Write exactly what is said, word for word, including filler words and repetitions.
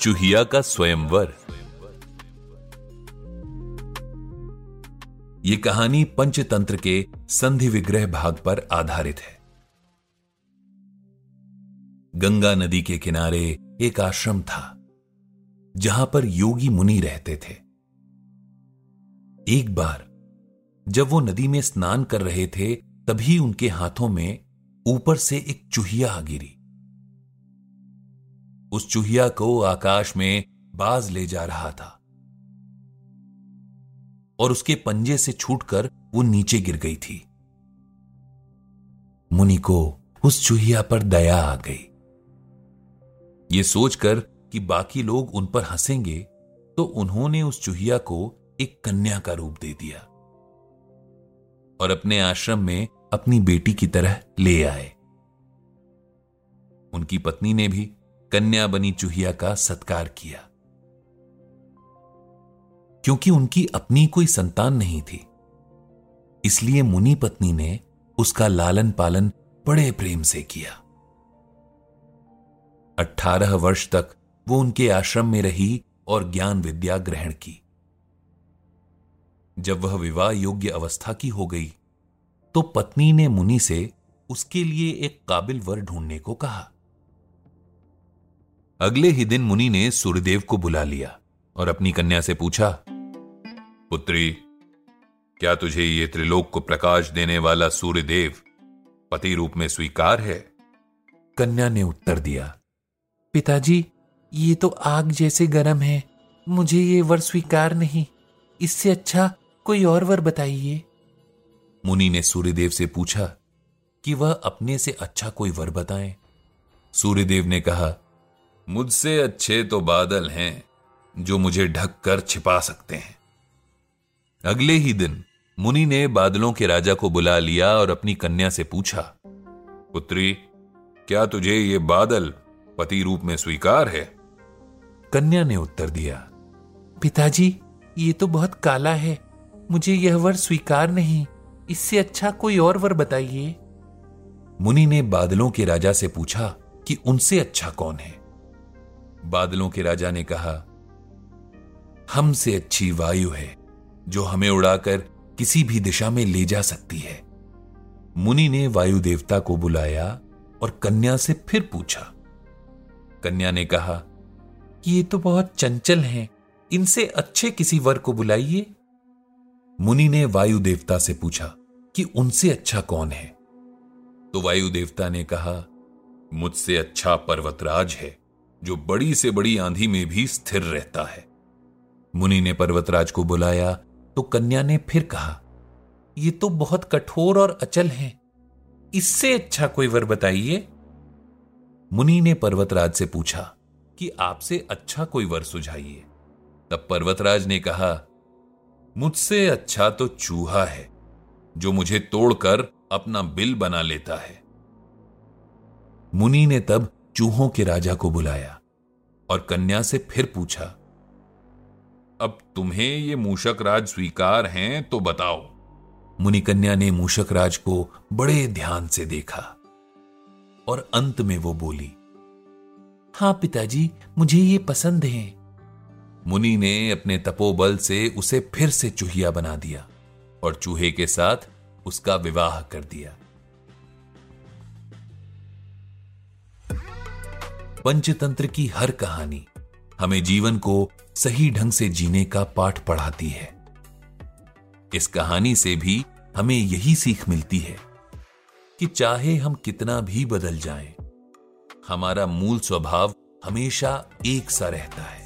चुहिया का स्वयंवर। ये कहानी पंचतंत्र के संधि विग्रह भाग पर आधारित है। गंगा नदी के किनारे एक आश्रम था जहां पर योगी मुनि रहते थे। एक बार जब वो नदी में स्नान कर रहे थे तभी उनके हाथों में ऊपर से एक चुहिया आ गिरी। उस चुहिया को आकाश में बाज ले जा रहा था और उसके पंजे से छूटकर वो नीचे गिर गई थी। मुनि को उस चुहिया पर दया आ गई। ये सोचकर कि बाकी लोग उन पर हंसेंगे तो उन्होंने उस चुहिया को एक कन्या का रूप दे दिया और अपने आश्रम में अपनी बेटी की तरह ले आए। उनकी पत्नी ने भी कन्या बनी चुहिया का सत्कार किया। क्योंकि उनकी अपनी कोई संतान नहीं थी, इसलिए मुनि पत्नी ने उसका लालन पालन बड़े प्रेम से किया। अठारह वर्ष तक वो उनके आश्रम में रही और ज्ञान विद्या ग्रहण की। जब वह विवाह योग्य अवस्था की हो गई तो पत्नी ने मुनि से उसके लिए एक काबिल वर ढूंढने को कहा। अगले ही दिन मुनि ने सूर्यदेव को बुला लिया और अपनी कन्या से पूछा, पुत्री, क्या तुझे ये त्रिलोक को प्रकाश देने वाला सूर्यदेव पति रूप में स्वीकार है? कन्या ने उत्तर दिया, पिताजी, ये तो आग जैसे गर्म है, मुझे ये वर स्वीकार नहीं, इससे अच्छा कोई और वर बताइए। मुनि ने सूर्यदेव से पूछा कि वह अपने से अच्छा कोई वर बताएं। सूर्यदेव ने कहा, मुझसे अच्छे तो बादल हैं जो मुझे ढक कर छिपा सकते हैं। अगले ही दिन मुनि ने बादलों के राजा को बुला लिया और अपनी कन्या से पूछा, पुत्री, क्या तुझे ये बादल पति रूप में स्वीकार है? कन्या ने उत्तर दिया, पिताजी, ये तो बहुत काला है, मुझे यह वर स्वीकार नहीं, इससे अच्छा कोई और वर बताइए। मुनि ने बादलों के राजा से पूछा कि उनसे अच्छा कौन है? बादलों के राजा ने कहा, हमसे अच्छी वायु है जो हमें उड़ाकर किसी भी दिशा में ले जा सकती है। मुनि ने वायु देवता को बुलाया और कन्या से फिर पूछा। कन्या ने कहा, ये तो बहुत चंचल हैं, इनसे अच्छे किसी वर को बुलाइए। मुनि ने वायु देवता से पूछा कि उनसे अच्छा कौन है? तो वायु देवता ने कहा, मुझसे अच्छा पर्वतराज है जो बड़ी से बड़ी आंधी में भी स्थिर रहता है। मुनि ने पर्वतराज को बुलाया तो कन्या ने फिर कहा, ये तो बहुत कठोर और अचल है, इससे अच्छा कोई वर बताइए। मुनि ने पर्वतराज से पूछा कि आपसे अच्छा कोई वर सुझाइए। तब पर्वतराज ने कहा, मुझसे अच्छा तो चूहा है जो मुझे तोड़कर अपना बिल बना लेता है। मुनि ने तब चूहों के राजा को बुलाया और कन्या से फिर पूछा, अब तुम्हें ये मूषक राज स्वीकार हैं तो बताओ। मुनि कन्या ने मूषक राज को बड़े ध्यान से देखा और अंत में वो बोली, हां पिताजी, मुझे ये पसंद है। मुनि ने अपने तपोबल से उसे फिर से चूहिया बना दिया और चूहे के साथ उसका विवाह कर दिया। पंचतंत्र की हर कहानी हमें जीवन को सही ढंग से जीने का पाठ पढ़ाती है। इस कहानी से भी हमें यही सीख मिलती है कि चाहे हम कितना भी बदल जाएं, हमारा मूल स्वभाव हमेशा एक सा रहता है।